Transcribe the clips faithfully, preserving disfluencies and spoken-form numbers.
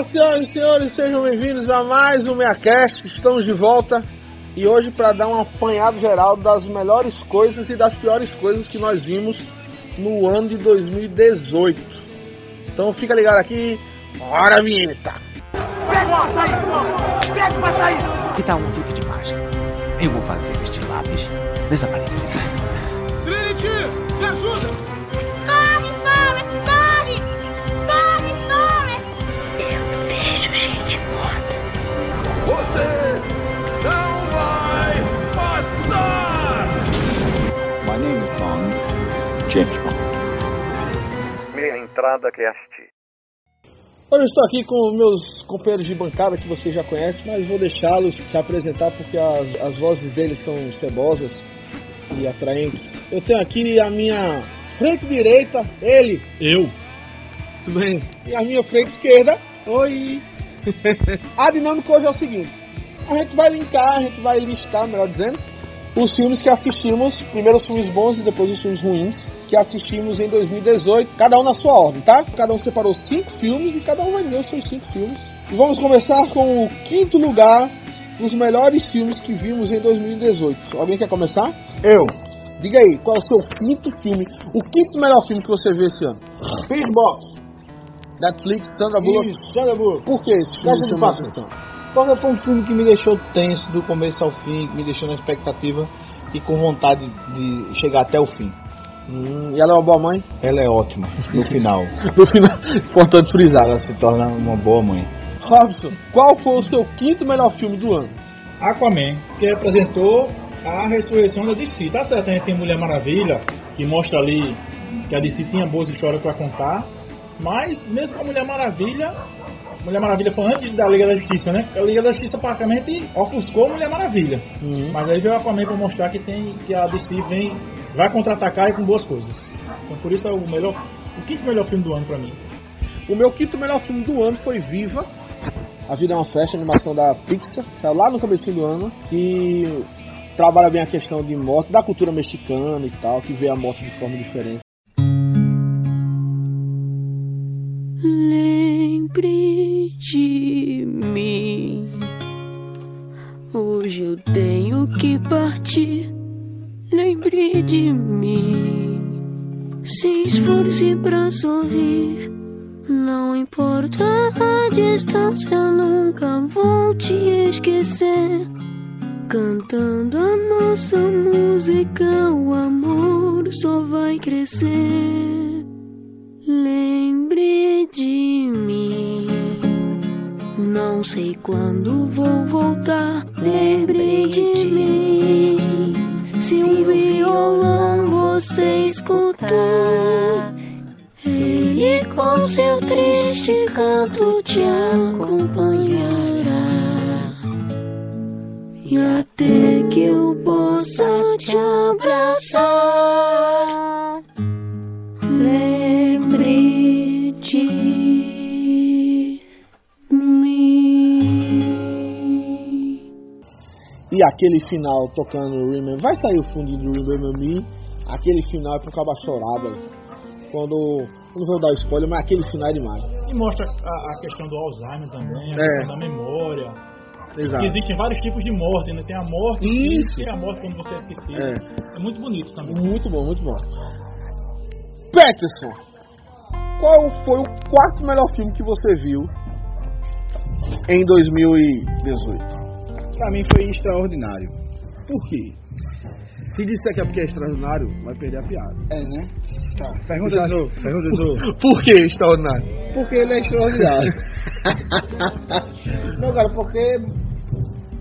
Olá, senhoras e senhores, sejam bem-vindos a mais um Meia Cast. Estamos de volta e hoje para dar um apanhado geral das melhores coisas e das piores coisas que nós vimos no ano de dois mil e dezoito. Então fica ligado aqui, bora a vinheta! Pega o açaí, pega o açaí! Que tal um truque de mágica? Eu vou fazer este lápis desaparecer. Trinity, me ajuda! Corre, Forrest, corre! Corre, Forrest! Eu vejo gente morta. Você não vai passar! My name is Bond. James Bond. Minha entrada que assisti. Hoje eu estou aqui com meus companheiros de bancada que vocês já conhecem, mas vou deixá-los se apresentar porque as, as vozes deles são cebosas e atraentes. Eu tenho aqui a minha frente direita, ele. Eu. Tudo bem. E a minha frente esquerda. Oi. A dinâmica hoje é o seguinte. A gente vai linkar, a gente vai listar, melhor dizendo, os filmes que assistimos, primeiro os filmes bons e depois os filmes ruins, que assistimos em dois mil e dezoito, cada um na sua ordem, tá? Cada um separou cinco filmes e cada um vai ver os seus cinco filmes. E vamos começar com o quinto lugar dos melhores filmes que vimos em dois mil e dezoito. Alguém quer começar? Eu. Diga aí, qual é o seu quinto filme? O quinto melhor filme que você viu esse ano? Bird Box. Netflix, Sandra Bullock. Isso, Sandra Bullock. Por que esse filme de fascinação? Porque foi um filme que me deixou tenso do começo ao fim, me deixou na expectativa e com vontade de chegar até o fim. Hum, e ela é uma boa mãe? Ela é ótima, no final. No final, importante frisar, ela se torna uma boa mãe. Robson, qual foi o seu quinto melhor filme do ano? Aquaman, que representou a ressurreição da D C. Tá certo, a gente tem Mulher Maravilha, que mostra ali que a D C tinha boas histórias para contar, mas mesmo com a Mulher Maravilha, Mulher Maravilha foi antes da Liga da Justiça, né? A Liga da Justiça praticamente ofuscou Mulher Maravilha. Uhum. Mas aí veio o Aquaman pra mostrar que, tem, que a D C vem, vai contra-atacar e com boas coisas. Então por isso é o melhor, o quinto melhor filme do ano pra mim. O meu quinto melhor filme do ano foi Viva. A Vida é uma Festa, animação da Pixar. Saiu lá no comecinho do ano. Que trabalha bem a questão de morte, da cultura mexicana e tal. Que vê a morte de forma diferente. Lembre de mim. Hoje eu tenho que partir. Lembre de mim. Se esforce pra sorrir. Não importa a distância, nunca vou te esquecer. Cantando a nossa música, o amor só vai crescer. Lembre de mim. Não sei quando vou voltar. Lembre de mim. Se um violão você escutar, ele com seu triste canto te acompanhará. E até que eu possa te abraçar, lembre de mim. E aquele final tocando Remember. Vai sair o fundinho do Remember Me. Aquele final é pro caba chorado. Quando, não vou dar spoiler, mas aquele final é demais. E mostra a, a questão do Alzheimer também, a é. questão da memória. Exato. Existem vários tipos de morte, né? Tem a morte física e a morte quando você é esquecido. É. É muito bonito também. Muito bom, muito bom. Peterson, qual foi o quarto melhor filme que você viu em dois mil e dezoito? Pra mim foi Extraordinário. Por quê? Se disser que é porque é extraordinário, vai perder a piada. É, né? Tá. Pergunta de novo. Pergunta de novo. Por que extraordinário? Porque ele é extraordinário. Não, cara, porque...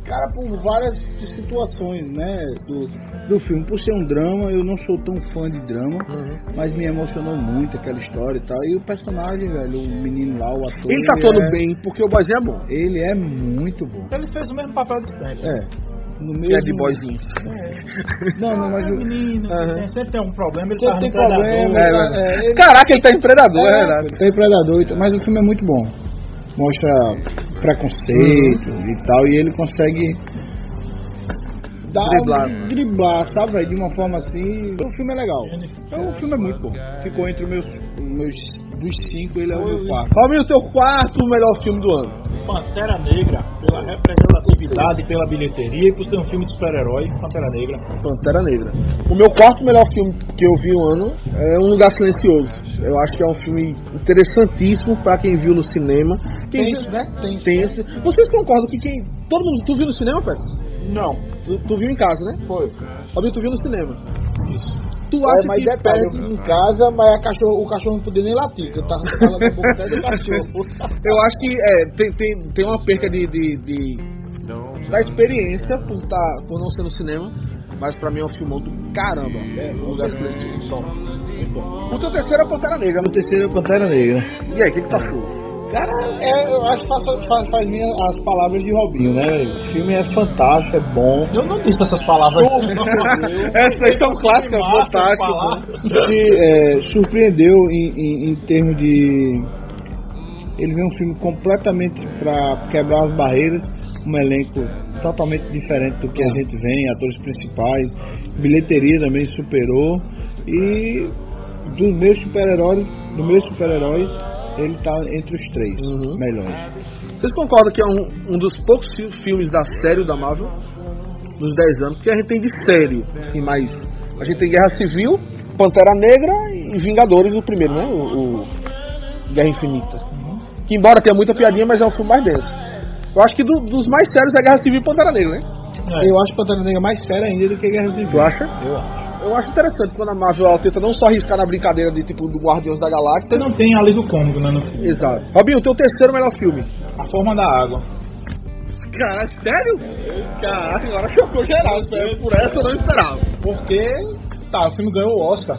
Cara, por várias situações, né? Do, do filme. Por ser um drama, eu não sou tão fã de drama. Uhum. Mas me emocionou muito aquela história e tal. E o personagem, velho, o menino lá, o ator... Ele tá todo é... bem, porque o Bazinho é bom. Ele é muito bom. Ele fez o mesmo papel de sempre. É. No mesmo... Que é de boyzinho. É. Não, não, mas... Ah, menino, uhum. Sempre tem algum problema, ele sempre tá tem problema. É, mas... é, ele... Caraca, ele tá em Predador, é, é verdade. Ele tá em Predador, mas o filme é muito bom. Mostra preconceito uhum. e tal, e ele consegue... Dar driblar. Um... Driblar, sabe, véio? De uma forma assim... O filme é legal. Então, o filme é muito bom. Ficou entre os meus, meus Dos cinco, ele é o meu quarto. Qual é o teu quarto melhor filme do ano? Pantera Negra, pela representatividade, pela bilheteria e por ser um filme de super-herói. Pantera Negra. Pantera Negra. O meu quarto melhor filme que eu vi um ano é Um Lugar Silencioso. Eu acho que é um filme interessantíssimo pra quem viu no cinema. Quem Tenso, viu, né? Tenso. Tenso. Vocês concordam que quem... Todo mundo... Tu viu no cinema, Peterson? Não. Tu, tu viu em casa, né? Foi. Fabinho, tu viu no cinema? Isso. Tu acha é, mas que perde eu... em casa, mas a cachorro, o cachorro não podia nem latir, porque eu tava falando um pouco até do cachorro. Eu acho que é, tem, tem, tem uma perca de, de, de, da experiência por, tá, por não ser no cinema, mas pra mim é um filmão do caramba. É Um Lugar Silencioso. O teu terceiro é Pantera Negra. O terceiro é Pantera Negra. E aí, o que que tu achou? Cara, é, eu acho que faz, faz, faz minhas, as palavras de Robinho, né? O filme é fantástico, é bom. Eu não disse essas palavras. Essas aí são clássicas, fantásticas. É, surpreendeu em, em, em termos de... Ele vê um filme completamente pra quebrar as barreiras. Um elenco totalmente diferente do que a gente vê, atores principais. Bilheteria também superou. E dos meus super-heróis... Dos meus super-heróis... Ele tá entre os três uhum. melhores. Vocês concordam que é um, um dos poucos filmes da série da Marvel dos dez anos? Porque a gente tem de série, assim, mas a gente tem Guerra Civil, Pantera Negra e Vingadores, o primeiro, né? O, o Guerra Infinita. Uhum. Que embora tenha muita piadinha, mas é um filme mais denso. Eu acho que do, dos mais sérios é Guerra Civil e Pantera Negra, né? É. Eu acho Pantera Negra mais séria ainda do que Guerra Civil. Tu acha? Eu acho. Eu acho interessante quando a Marvel tenta não só arriscar na brincadeira de tipo do Guardiões da Galáxia. Você não tem a Lei do Cômodo, né? No filme. Exato. Robinho, o teu terceiro melhor filme? A Forma da Água. Cara, sério? Caralho, agora chocou geral. Por essa eu não esperava. Porque, tá, o filme ganhou o Oscar.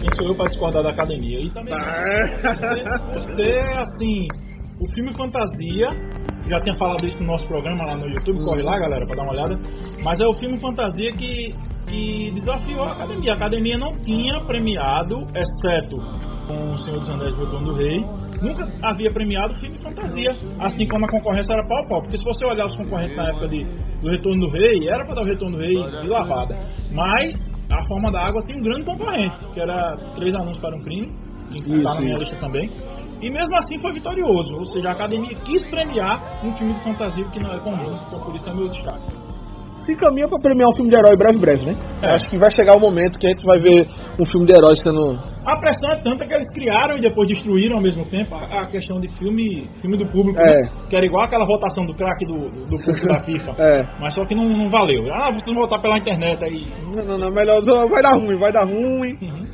Quem sou eu pra discordar da academia? E também. Você, assim, o filme fantasia. Já tinha falado isso no nosso programa lá no YouTube. Hum. Corre lá, galera, pra dar uma olhada. Mas é o filme fantasia que. que desafiou a academia. A academia não tinha premiado, exceto com O Senhor dos Anéis e Retorno do Rei, nunca havia premiado filme de fantasia, assim como a concorrência era pau a pau, porque se você olhar os concorrentes na época de, do Retorno do Rei, era para dar o Retorno do Rei de lavada, mas A Forma da Água tem um grande concorrente, que era Três Anúncios para um Crime, que está na minha lista também, e mesmo assim foi vitorioso, ou seja, a academia quis premiar um filme de fantasia que não é comum, então por isso é meu destaque. Se caminha pra premiar um filme de herói breve, breve, né? É. Acho que vai chegar o momento que a gente vai ver um filme de herói sendo... A pressão é tanta que eles criaram e depois destruíram ao mesmo tempo a questão de filme, filme do público, é. né? Que era igual aquela votação do craque do, do público da FIFA. É. Mas só que não, não valeu. Ah, vocês vão votar pela internet aí. Não, não, não. Melhor não, vai dar ruim, vai dar ruim. Uhum.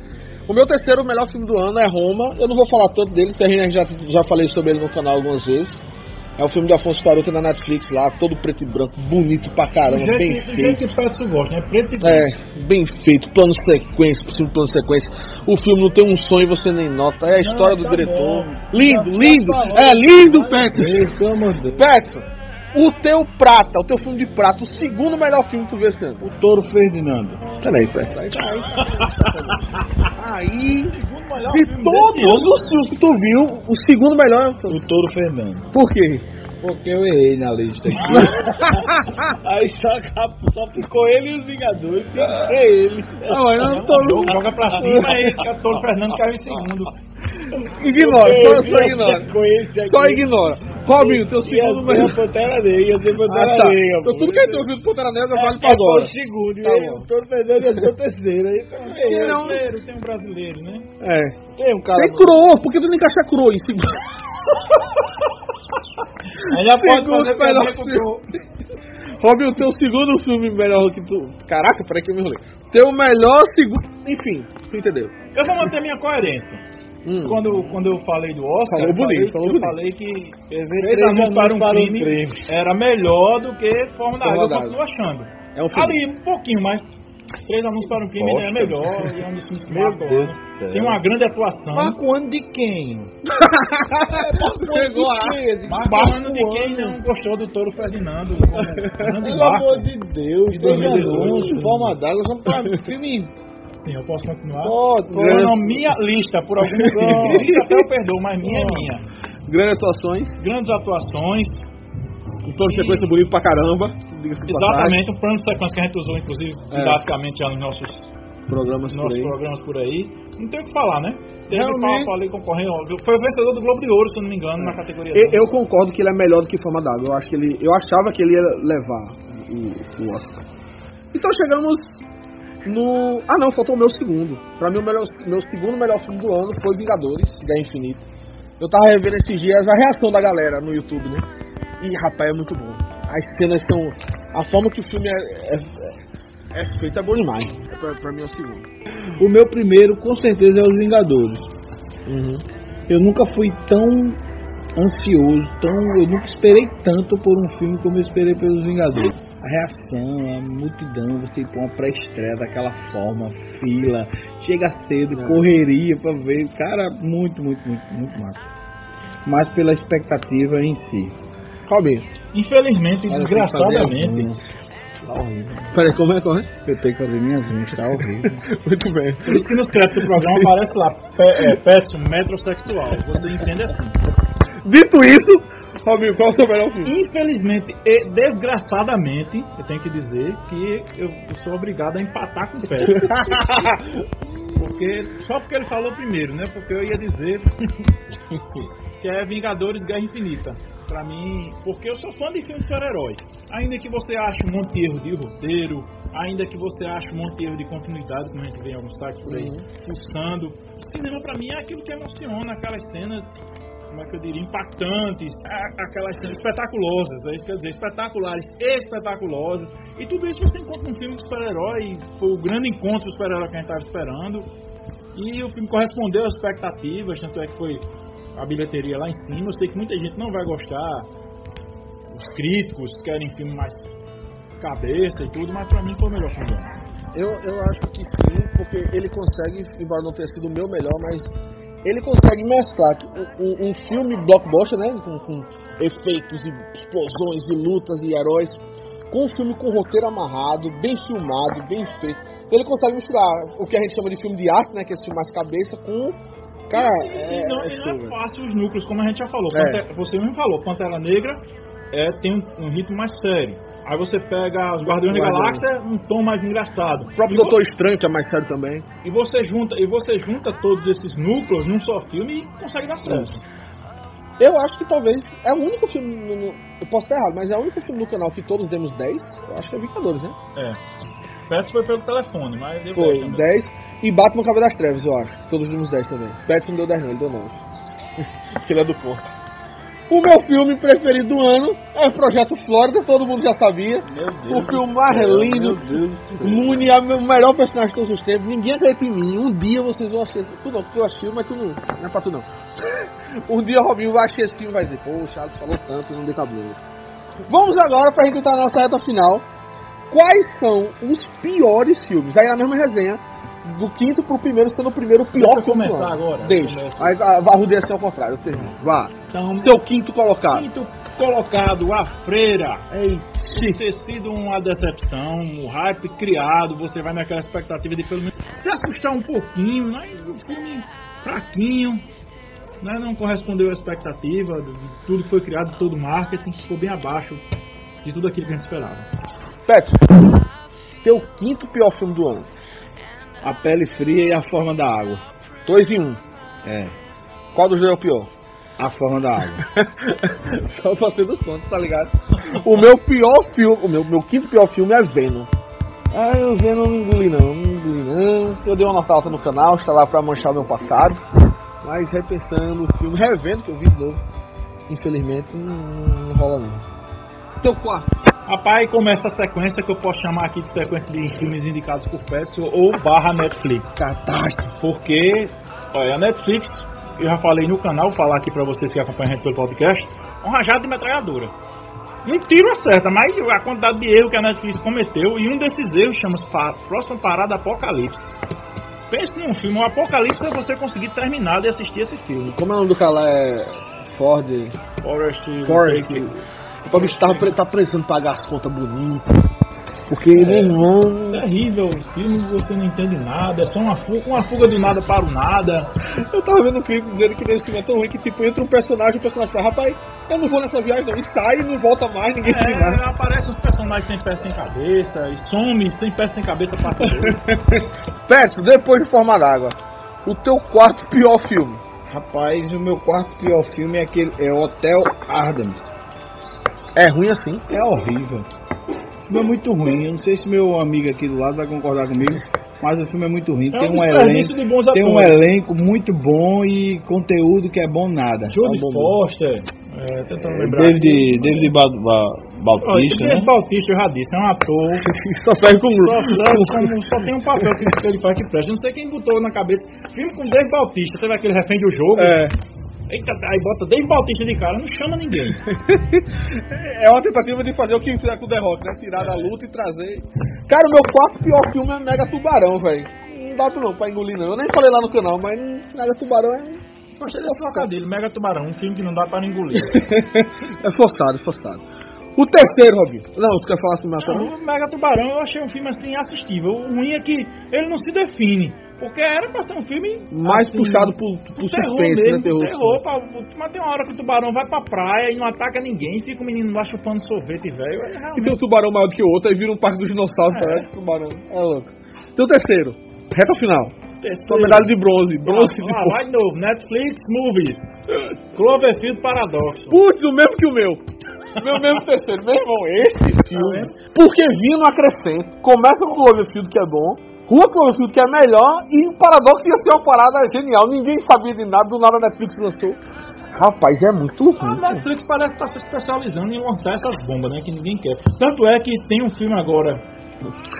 O meu terceiro melhor filme do ano é Roma. Eu não vou falar tanto dele, porque a gente já, já falei sobre ele no canal algumas vezes. É o filme de Afonso Cuarón na Netflix lá, todo preto e branco, bonito pra caramba, gente, bem feito. Gente que faz isso gosta, né? Preto e branco. É, bem feito, plano sequência, possível plano sequência. O filme não tem um sonho e você nem nota, é a história não, do tá diretor. Bom. Lindo, tá, lindo, tá é lindo, Peterson. Peterson, o teu prata, o teu filme de prata, o segundo melhor filme que tu vê esse ano. O Touro Ferdinando. Peraí, Peterson. Aí, aí, aí, aí, aí. De todos os filmes que tu viu, o segundo melhor é o Touro. O Touro Ferdinando. Por quê? Porque eu errei na lista aqui. Aí só, só ficou ele e os Vingadores. Ah. É ele. Não, mas não, não Touro. Joga, joga pra cima aí, que o Touro Ferdinando caiu em segundo. Ignora, só, só ignora. Só ignora. Robinho, teu segundo melhor. Eu Pantera Negra, eu tenho Pantera ah, tá. Negra. Então, tudo que é teu filho do Pantera Negra vale pra agora. É o segundo, tá e o Touro Ferdinando é o seu terceiro. Aí tem um brasileiro, tem um brasileiro, né? É. Tem um cara. Tem Crow, por que tu não encaixa Crow em segundo? Aí já pode fazer melhor com Crow. Robinho, teu segundo filme melhor que tu. Caraca, peraí que eu me enrolei. Teu melhor segundo. Enfim, tu entendeu? Eu vou manter minha coerência. Hum. Quando, quando eu falei do Oscar, falou eu, bonito, falei, falou eu bonito. falei que Três Anúncios para um Crime, crime era melhor do que Forma da Água, eu continuo achando. É um ali, um pouquinho, mas Três Anúncios para um Crime é melhor e é um dos filmes que marcou. Tem uma grande atuação. Marco o ano de quem? Marco o ano de quem não gostou do Touro Ferdinando? Pelo amor de Deus, Três Anúncios, Forma d'Água, são pra mim, filme... Sim, eu posso continuar? Pode, oh, grande... minha lista, por algum lista até eu perdoo, mas minha oh. é minha. Grandes atuações. Grandes atuações. Um plano de sequência bonito pra caramba. Exatamente, um plano de sequência que a gente usou, inclusive, didaticamente é. já nos nossos programas nossos por aí. programas por aí. Não tem o que falar, né? Teve Realmente... Paulo ali concorrendo. Foi o vencedor do Globo de Ouro, se não me engano, é. na categoria. Eu, eu concordo que ele é melhor do que Forma d'Água. Eu acho que ele, eu achava que ele ia levar o, o Oscar. Então chegamos no... Ah não, faltou o meu segundo. Pra mim, o melhor, meu segundo melhor filme do ano foi Vingadores, Guerra Infinita. Eu tava revendo esses dias a reação da galera no YouTube, né? E, rapaz, é muito bom. As cenas são... A forma que o filme é... é... É feito, é bom demais. É pra, pra mim é o segundo. O meu primeiro, com certeza, é Os Vingadores. Uhum. Eu nunca fui tão ansioso, tão... eu nunca esperei tanto por um filme como eu esperei pelos Vingadores. A reação, a multidão, você ir pra uma pré-estreia daquela forma, fila, chega cedo, é. correria pra ver. Cara, muito, muito, muito, muito massa. Mas pela expectativa em si. Calma. Infelizmente, Era desgraçadamente... Tá horrível. Peraí, como é, como é? Eu tenho que fazer minhas unhas, tá horrível. Muito bem. Por isso que nos créditos do programa aparece lá, pe- é, Peterson, metrosexual. Você entende assim. Dito isso, Robinho, qual é o seu melhor filme? Infelizmente e desgraçadamente, eu tenho que dizer que eu, eu sou obrigado a empatar com o Peterson. Porque, só porque ele falou primeiro, né? Porque eu ia dizer que é Vingadores Guerra Infinita. Pra mim, porque eu sou fã de filme de super-herói. Ainda que você ache um monte de erro de roteiro, ainda que você ache um monte de erro de continuidade, como a gente vê em alguns sites por aí, uhum. fuçando. O cinema pra mim é aquilo que emociona, aquelas cenas, como é que eu diria, impactantes, aquelas cenas espetaculosas, é isso que eu ia dizer, espetaculares, espetaculosas. E tudo isso você encontra num filme de super-herói, foi o grande encontro do super-herói que a gente estava esperando. E o filme correspondeu às expectativas, tanto é que foi... a bilheteria lá em cima. Eu sei que muita gente não vai gostar, os críticos querem filme mais cabeça e tudo, mas pra mim foi o melhor filme. Eu, eu acho que sim, porque ele consegue, embora não tenha sido o meu melhor, mas ele consegue mesclar um, um filme blockbuster, né, com, com efeitos e explosões e lutas e heróis, com um filme com roteiro amarrado, bem filmado, bem feito. Ele consegue misturar o que a gente chama de filme de arte, né, que é esse filme mais cabeça, com... Cara, e, é, não, é, não é fácil os núcleos, como a gente já falou. É. Você mesmo falou, Pantera Negra é, tem um, um ritmo mais sério. Aí você pega os Guardiões da Galáxia, um tom mais engraçado. O próprio Doutor Estranho, que é mais sério também. E você junta, e você junta todos esses núcleos num só filme e consegue dar certo. Eu acho que talvez é o único filme... No, no, eu posso estar errado, mas é o único filme do canal que todos demos dez. Eu acho que é Vingadores, né? É. Peterson foi pelo telefone, mas... deu foi, dez... E Batman Cabo das Trevas, eu acho. Todos os dez também. Peterson deu dez não, ele deu nove. Aquilo é do Porto. O meu filme preferido do ano é o Projeto Flórida, todo mundo já sabia. Meu Deus, o filme mais lindo. Mooney é o melhor personagem de todos os tempos. Ninguém acredita em mim. Um dia vocês vão achar isso. Tu não, porque eu achei, mas tu não. Não é pra tu não. Um dia o Robinho vai achar esse filme e vai dizer: pô, o Charles falou tanto e não deu cabelo. Vamos agora pra gente entrar na nossa reta final. Quais são os piores filmes? Aí na mesma resenha. Do quinto pro primeiro, sendo o primeiro o pior que começar agora. Deixa. Aí vai rodear assim ao contrário. Vá. Então, seu quinto colocado. Quinto colocado, A Freira. Ei, por ter sido uma decepção, um hype criado, você vai naquela expectativa de pelo menos se assustar um pouquinho, mas o filme fraquinho, né? Não correspondeu à expectativa, de tudo que foi criado, todo o marketing, ficou bem abaixo de tudo aquilo que a gente esperava. Peterson, teu quinto pior filme do ano. A Pele Fria e A Forma da Água. Dois em um. É. Qual dos dois é o pior? A Forma da Água. Só pra ser do ponto, tá ligado? O meu pior filme, o meu, meu quinto pior filme é Venom. Ah, eu Venom não engoli não, não engoli não. Eu dei uma nota alta no canal, está lá pra manchar o meu passado. Mas repensando o filme, revendo que eu vi de novo. Infelizmente, não, não rola não. Teu quarto. Rapaz, começa a sequência que eu posso chamar aqui de sequência de filmes indicados por Peterson ou barra Netflix. Catástrofe. Porque, olha, a Netflix, eu já falei no canal, vou falar aqui pra vocês que acompanham a gente pelo podcast, um rajado de metralhadora. Um tiro acerta, mas a quantidade de erro que a Netflix cometeu, e um desses erros chama-se Próxima Parada Apocalipse. Pense num filme, um apocalipse é você conseguir terminar de assistir esse filme. Como é o nome do canal? É Ford? Forest. Forest. Forest. O Bob Star tá precisando pagar as contas bonitas. Porque, é, meu irmão. Terrível os filmes, você não entende nada, é só uma fuga, uma fuga do nada para o nada. Eu tava vendo um clipe dizendo que nesse filme é tão ruim que tipo, entra um personagem e o personagem fala, rapaz, eu não vou nessa viagem não, e sai e não volta mais, ninguém tem é, mais. Aparecem os personagens sem pé sem cabeça, e some, sem pé sem cabeça pra Peterson, depois de Forma d'Água, o teu quarto pior filme. Rapaz, o meu quarto pior filme é aquele, é Hotel Artemis. É ruim assim? É horrível. O filme é muito ruim, eu não sei se meu amigo aqui do lado vai concordar comigo, mas o filme é muito ruim, é um tem, um elenco, tem um elenco muito bom e conteúdo que é bom nada. Jodie é um Foster, é, tentando é, lembrar David, aqui, David ba- ba- Bautista, oh, né? David Bautista, eu já disse, é um ator, só, serve com... só, só, só tem um papel que ele faz que presta, não sei quem botou na cabeça, filme com David Bautista, teve aquele refém do jogo... É. Eita, aí bota David Bautista de cara, não chama ninguém. É uma tentativa de fazer o que fizeram com o The Rock, né? Tirar da luta e trazer. Cara, o meu quarto pior filme é Mega Tubarão, velho. Não dá pra, não, pra engolir, não. Eu nem falei lá no canal, mas Mega Tubarão é. Gostei da trocadilho, Mega Tubarão, um filme que não dá pra engolir. É forçado, forçado. O terceiro, Robinho. Não, tu quer falar assim, mas não, o Mega Tubarão eu achei um filme assim assistível. O ruim é que ele não se define. Porque era pra ser um filme... mais assim, puxado pro, pro suspense, mesmo, né? Terror, terror pra, mas tem uma hora que o tubarão vai pra praia e não ataca ninguém, fica o menino lá chupando sorvete, velho. É realmente... E tem um tubarão maior do que o outro, aí vira um parque dos dinossauros, é. Né? Tubarão. É louco. Então o terceiro, reta final. Terceiro. Medalha de bronze. Bronze ah, de vai de novo. Netflix Movies. Cloverfield Paradoxo. Putz, o mesmo que o meu. Meu mesmo terceiro, meu irmão, esse filme. Ah, é? Porque vinha no acrescento. Começa com o Cloverfield, que é bom. Rua Cloverfield, que é melhor. E o Paradoxo ia ser uma parada genial. Ninguém sabia de nada, do nada a Netflix lançou. Rapaz, é muito ruim. A Netflix parece estar tá se especializando em lançar essas bombas, né? Que ninguém quer. Tanto é que tem um filme agora.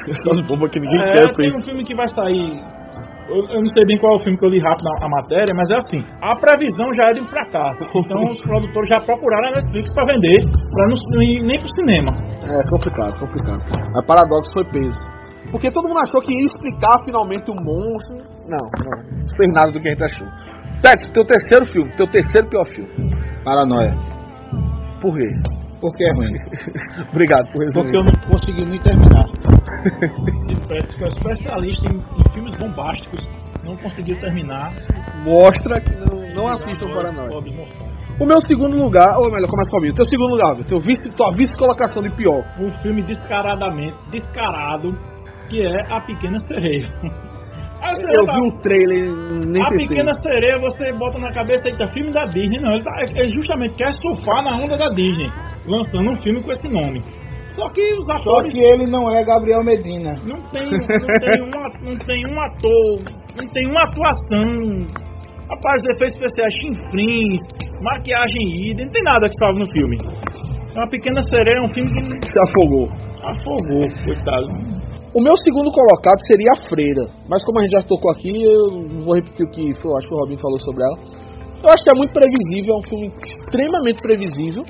Essas bombas que ninguém é, quer, tem fez. Um filme que vai sair. Eu, eu não sei bem qual é o filme que eu li rápido na, na matéria, mas é assim, a previsão já é de um fracasso, então os produtores já procuraram a Netflix pra vender, pra não ir nem pro cinema. É, complicado, complicado. Mas Paradoxo foi peso. Porque todo mundo achou que ia explicar finalmente o monstro. Não, não, não fez nada do que a gente achou. Pet, teu terceiro filme, teu terceiro pior filme. Paranoia. Por quê? Porque é ruim. Obrigado por resolver. Porque eu não consegui nem terminar. Esse Peterson é especialista em, em filmes bombásticos, não conseguiu terminar. Mostra que não, não assistam para nós. O meu segundo lugar, ou melhor, começa comigo. O teu segundo lugar, teu vice, tua vice-colocação de pior. Um filme descaradamente, descarado, que é A Pequena Sereia. Eu vi o trailer, nem A pensei. Pequena Sereia, você bota na cabeça, eita, filme da Disney. Não, ele, tá, ele justamente quer surfar na onda da Disney, lançando um filme com esse nome. Só que os atores... Só que ele não é Gabriel Medina. Não tem, não tem, uma, não tem um ator, não tem uma atuação. Rapaz, efeitos especiais, chinfrins, maquiagem ida, não tem nada que salve no filme. Uma Pequena Sereia é um filme que... Se afogou. Afogou, coitado. O meu segundo colocado seria A Freira, mas como a gente já tocou aqui, eu não vou repetir o que foi, eu acho que o Robin falou sobre ela. Eu acho que é muito previsível, é um filme extremamente previsível.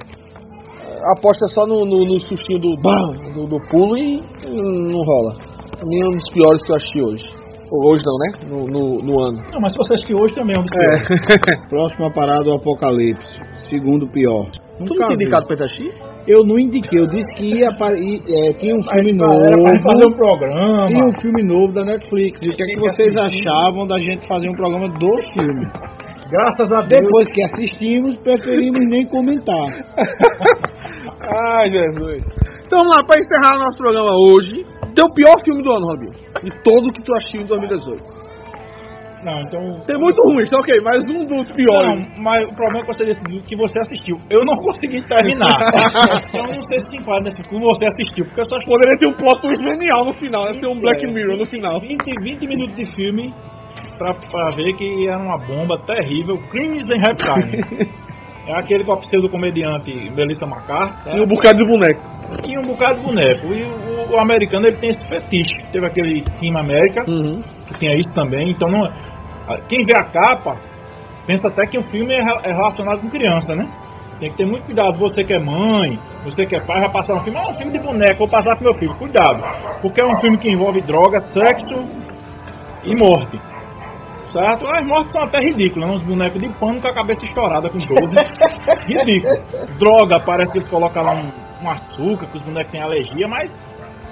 Aposta só no, no, no sustinho do, do, do pulo e não rola. Pra mim é um dos piores que eu achei hoje. Hoje não, né? No, no, no ano. Não, mas você acha que hoje também é um dos piores. É. Próxima parada, o Apocalipse. Segundo pior. Tu não tinha indicado pra Itachi? Eu não indiquei, eu disse que ia para, é, tinha um filme novo. Era pra fazer um programa. Tinha um filme novo da Netflix. E o que é que vocês achavam da gente fazer um programa do filme? Graças a Deus. Depois que assistimos, preferimos nem comentar. Ai, Jesus. Então vamos lá, pra encerrar nosso programa hoje. Teu pior filme do ano, Robinho. De todo que tu achou em dois mil e dezoito. Não, então... Tem muito ruim, tá ok, mas um dos piores. Não, mas o problema é que você decidiu que você assistiu. Eu não consegui terminar. Então não sei se se enquadra nesse filme, você assistiu, porque eu só acho... Poderia ter um plot twist genial no final, ia ser um Black Mirror no final. vinte, vinte minutos de filme pra, pra ver que era uma bomba terrível, Crimes and Reptiles. É aquele com a pseudo-comediante Melissa McCarthy. E um bocado de boneco. E um bocado de boneco. E o, o americano, ele tem esse fetiche. Teve aquele Team America, uhum. Que tinha isso também, então não... Quem vê a capa, pensa até que o filme é relacionado com criança, né? Tem que ter muito cuidado, você que é mãe, você que é pai, vai passar um filme, ah, um filme de boneco, vou passar pro meu filho, cuidado. Porque é um filme que envolve droga, sexo e morte. Certo? As mortes são até ridículas, né? Uns bonecos de pano com a cabeça estourada com doze. Ridículo. Droga, parece que eles colocam lá um, um açúcar, que os bonecos têm alergia, mas...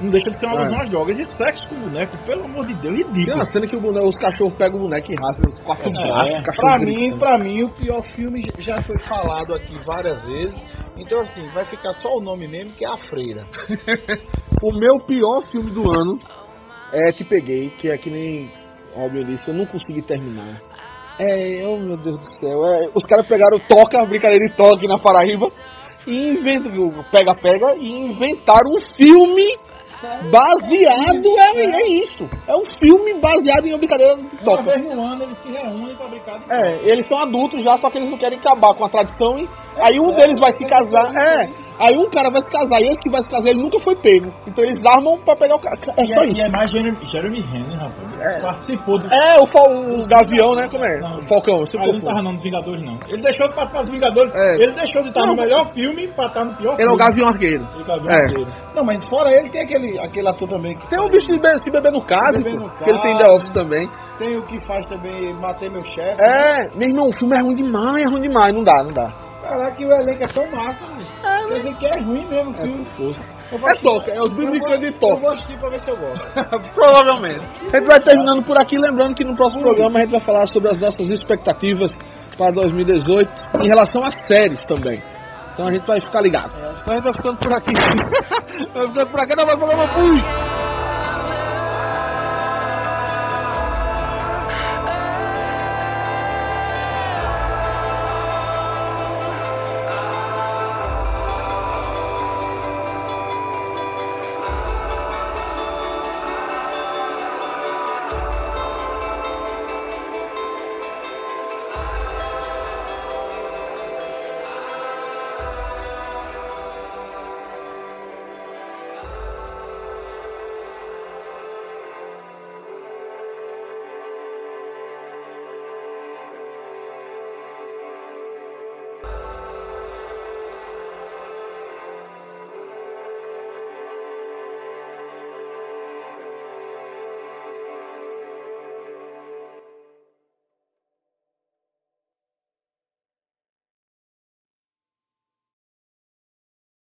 Não deixa de ser uma alusão às drogas. E sexo com o boneco, pelo amor de Deus, ridículo. Tem uma cena que o boneco, os cachorros pegam o boneco e rasgam os quatro é, braços. É. Pra, mim, pra mim, o pior filme já foi falado aqui várias vezes. Então, assim, vai ficar só o nome mesmo, que é A Freira. O meu pior filme do ano é Te Peguei, que é que nem Robin disse, eu não consegui terminar. É, oh meu Deus do céu. É, os caras pegaram toca, brincadeira de toca aqui na Paraíba, e inventaram, pega-pega, e inventaram um filme... Baseado é, é isso. É um filme baseado em uma brincadeira de toca. Uma vez no ano eles se reúnem pra brincar de toca. É, eles são adultos já, só que eles não querem acabar com a tradição. E aí um deles vai se casar. É, aí um cara vai se casar e esse que vai se casar ele nunca foi pego. Então eles armam pra pegar o cara. É só isso. E é mais Jeremy Renner, rapaz. É. Participou do. É, o, fal... o Gavião, né? Como é? Não, o Falcão. Se ah, ele não tava não nos Vingadores, não. Ele deixou de participar dos Vingadores. É. Ele deixou de estar não, no melhor filme pra estar no pior ele filme. Ele é o Gavião Arqueiro. O Gavião é. Arqueiro. Não, mas fora ele tem aquele. Aquele ator também que tem o um bicho de be- se beber no caso, bebe que ele tem The Office também. Tem o que faz também Matei Meu Chefe. É, né? Meu irmão, o filme é ruim demais, é ruim demais, não dá, não dá. Caraca, que o elenco é tão massa, mano. Quer dizer que é ruim mesmo o filme. É toca, é, é os brincando de toca. Eu vou assistir pra ver se eu gosto. Provavelmente. A gente vai terminando por aqui, lembrando que no próximo programa a gente vai falar sobre as nossas expectativas para dois mil e dezoito em relação às séries também. Então a gente vai ficar ligado. É. Então a gente vai ficando por aqui. Vai ficando por aqui, não vai falar uma puxa.